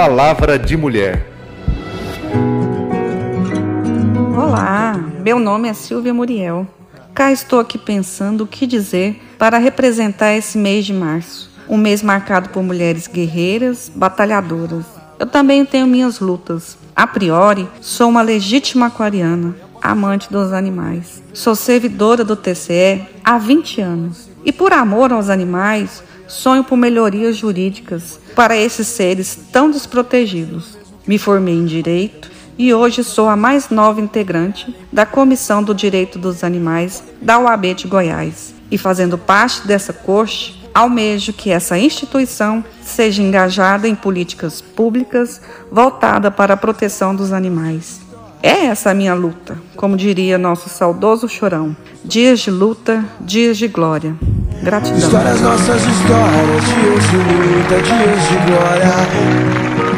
Palavra de Mulher. Olá, meu nome é Silvia Muriel. Cá estou aqui pensando o que dizer para representar esse mês de março, um mês marcado por mulheres guerreiras, batalhadoras. Eu também tenho minhas lutas. A priori, sou uma legítima aquariana, amante dos animais. Sou servidora do TCE há 20 anos e, por amor aos animais, sonho por melhorias jurídicas para esses seres tão desprotegidos. Me formei em Direito e hoje sou a mais nova integrante da Comissão do Direito dos Animais da OAB de Goiás. E fazendo parte dessa corte, almejo que essa instituição seja engajada em políticas públicas voltada para a proteção dos animais. É essa a minha luta, como diria nosso saudoso Chorão. Dias de luta, dias de glória. Gratidão. Histórias, nossas histórias, dias de luta, dias de glória.